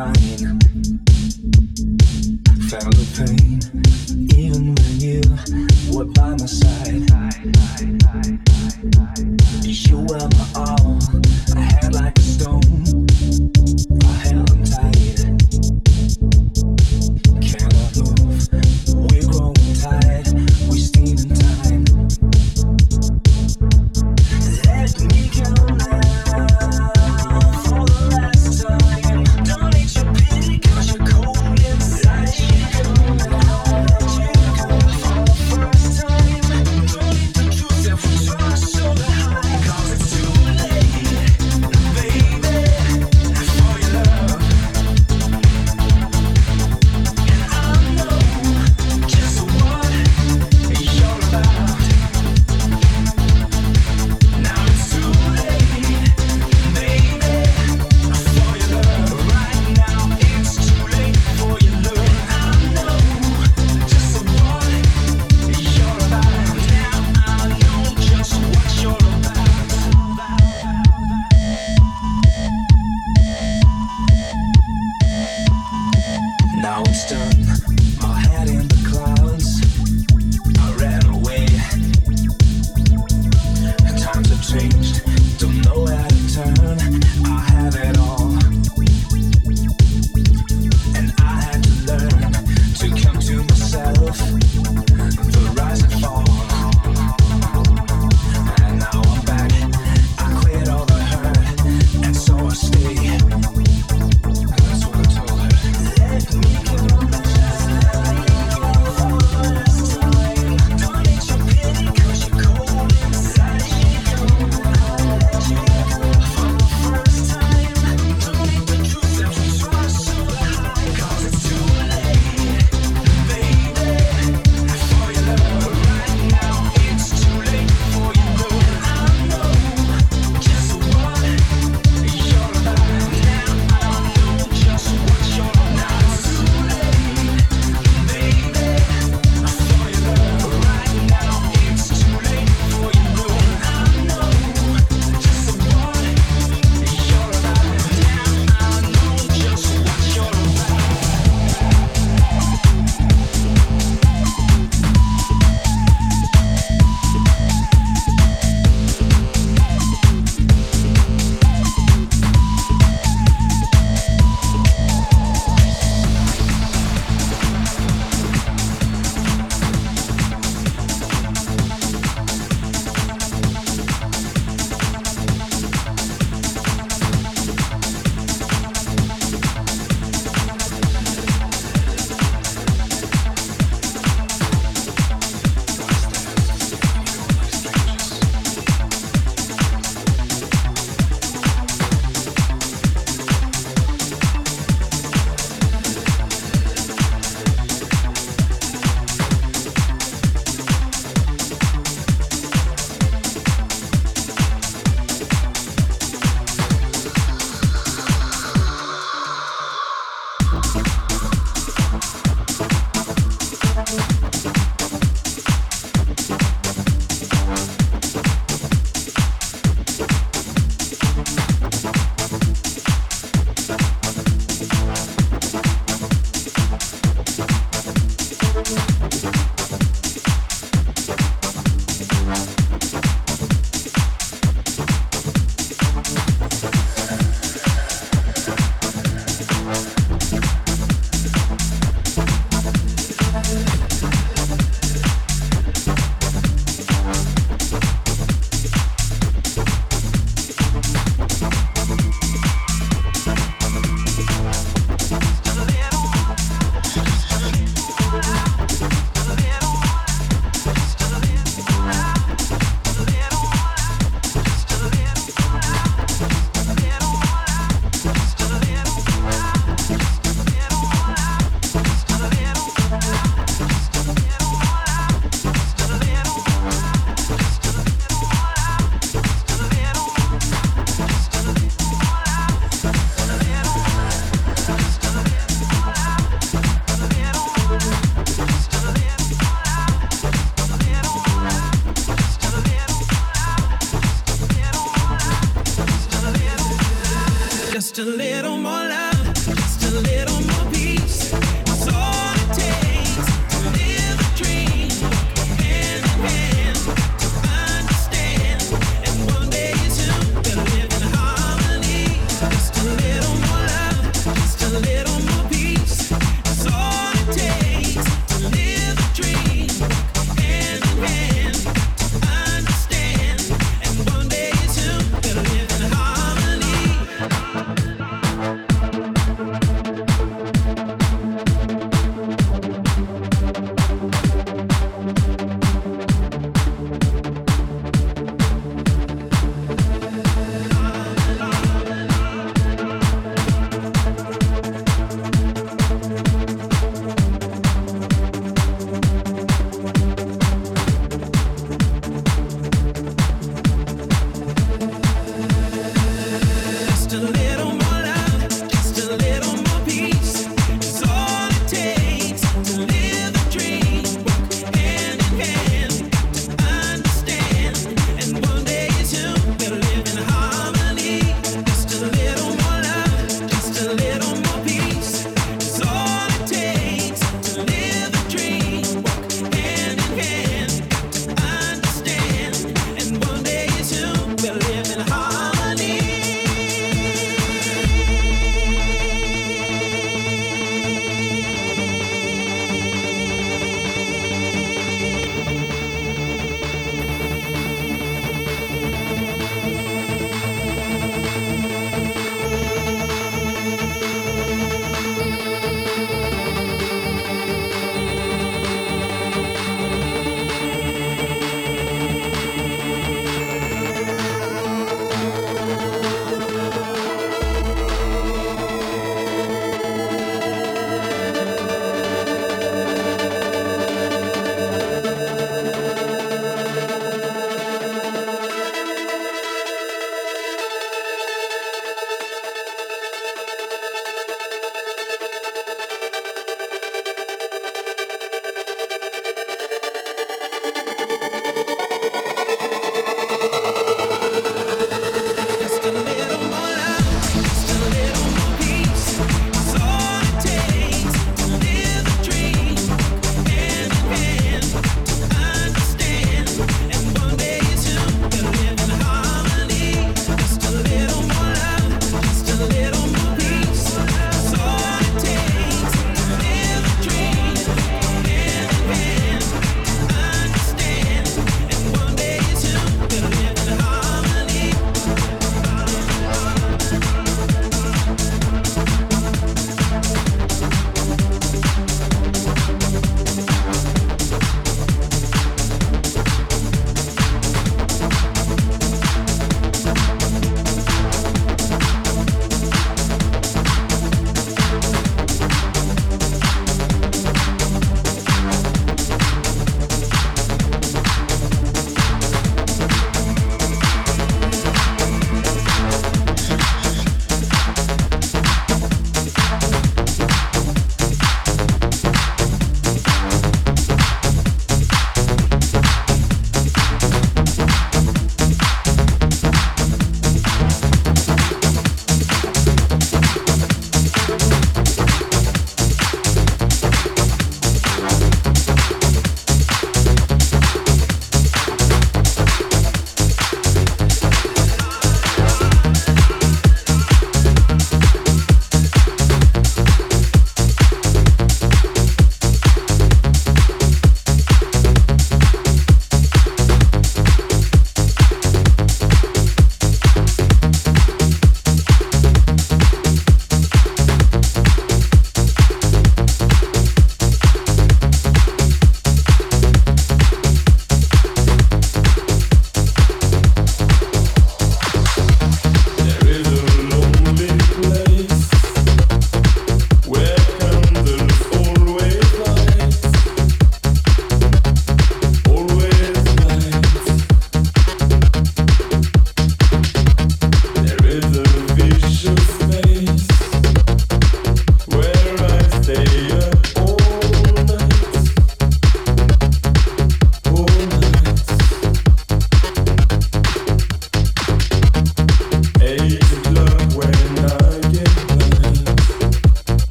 fine. Felt the pain, even when you were by my side. You were my all, I had like a stone, I held on tight. Cannot move, we're growing tired, we're stealing time. Let me go now. Just a little more love, just a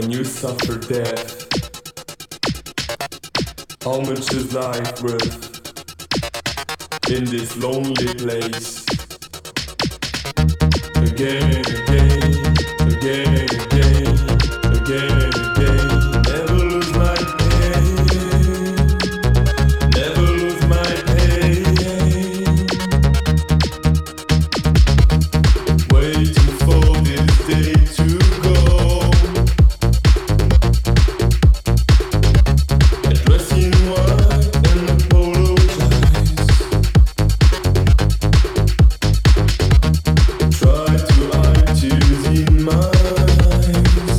when you suffer death? How much is life worth in this lonely place? Again and again, again and again, again and again. Never lose my pain, never lose my pain. Waiting for this day to go. Address in white and apologize. Try to hide tears in my eyes.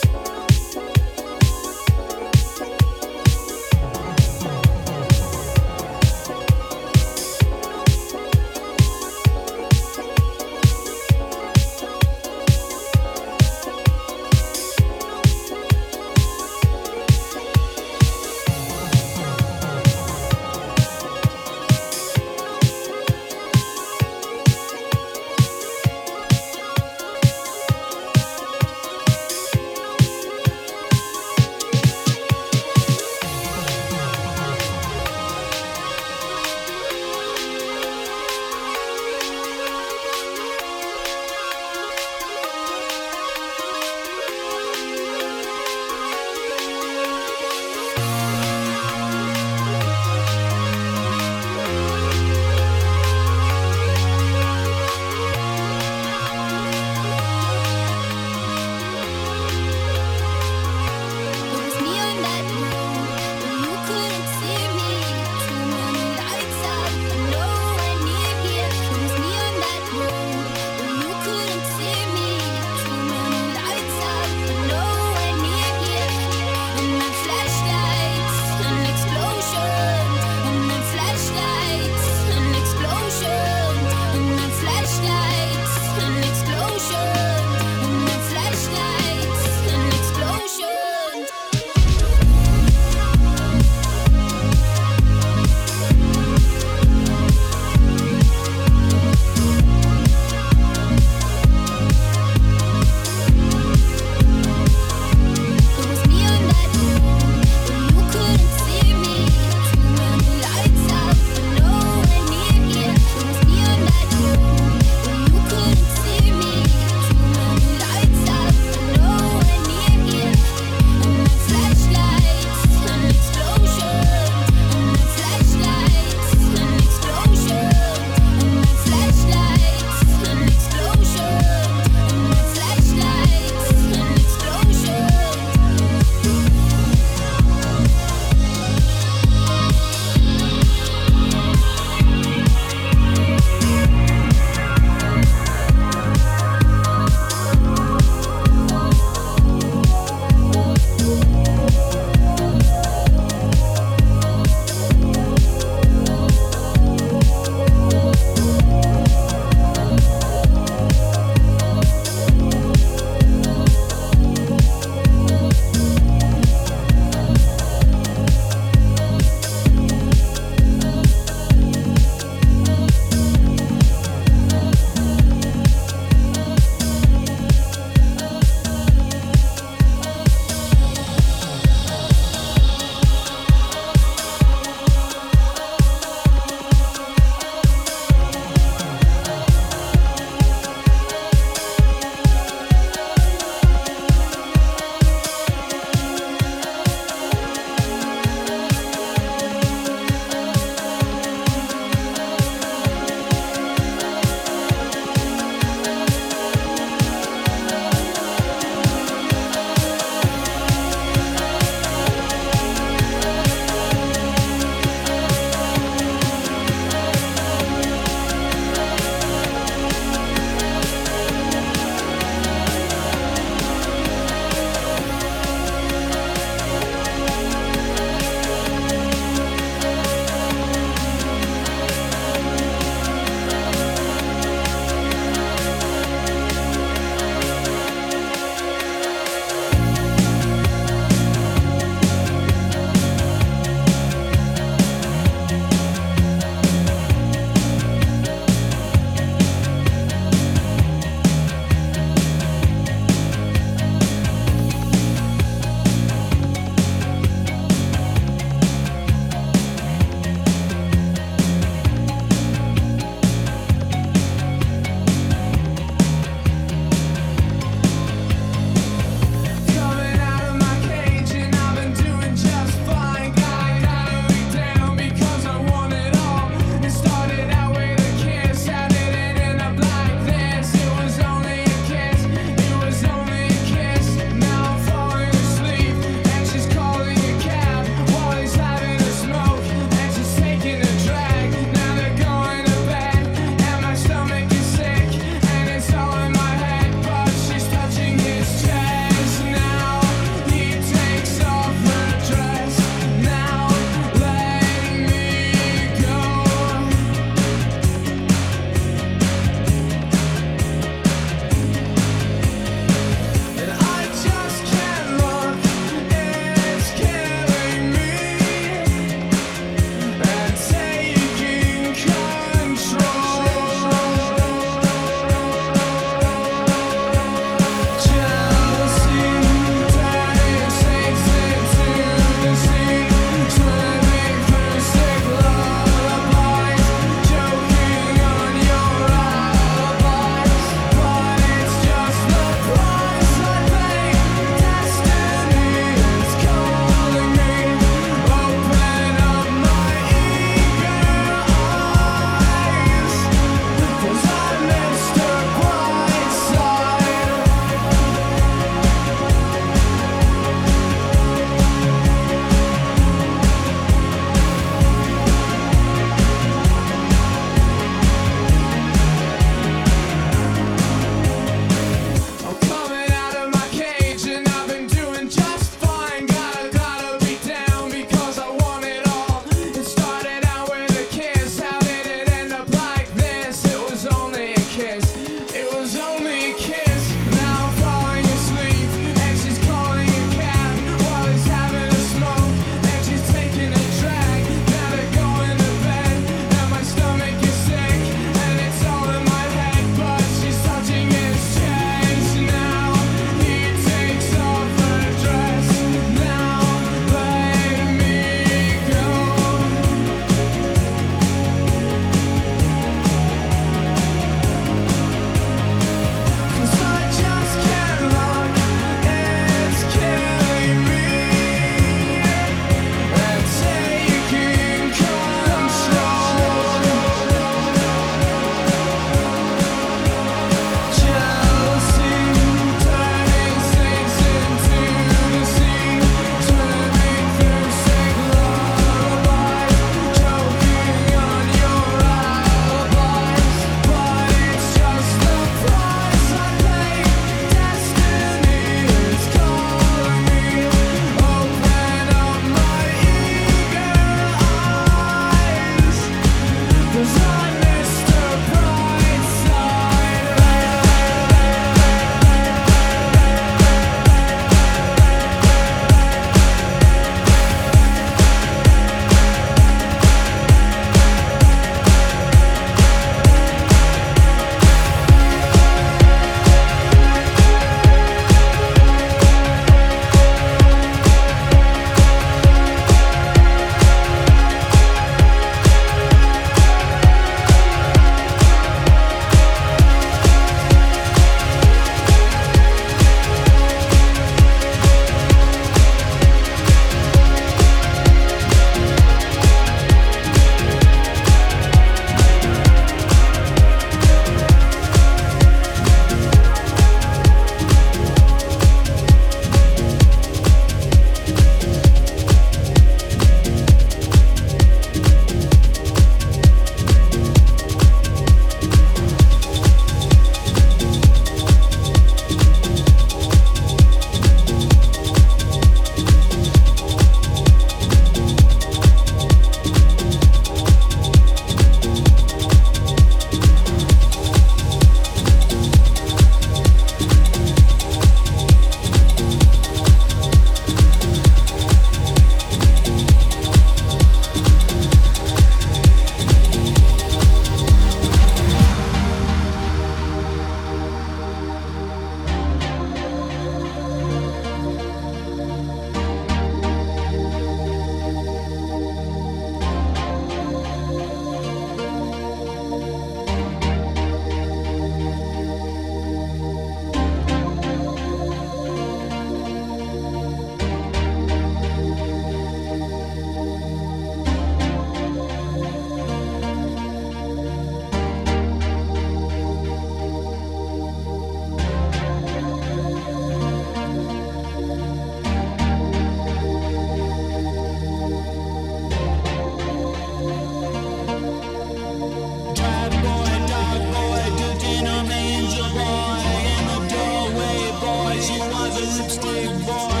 Steve Boy.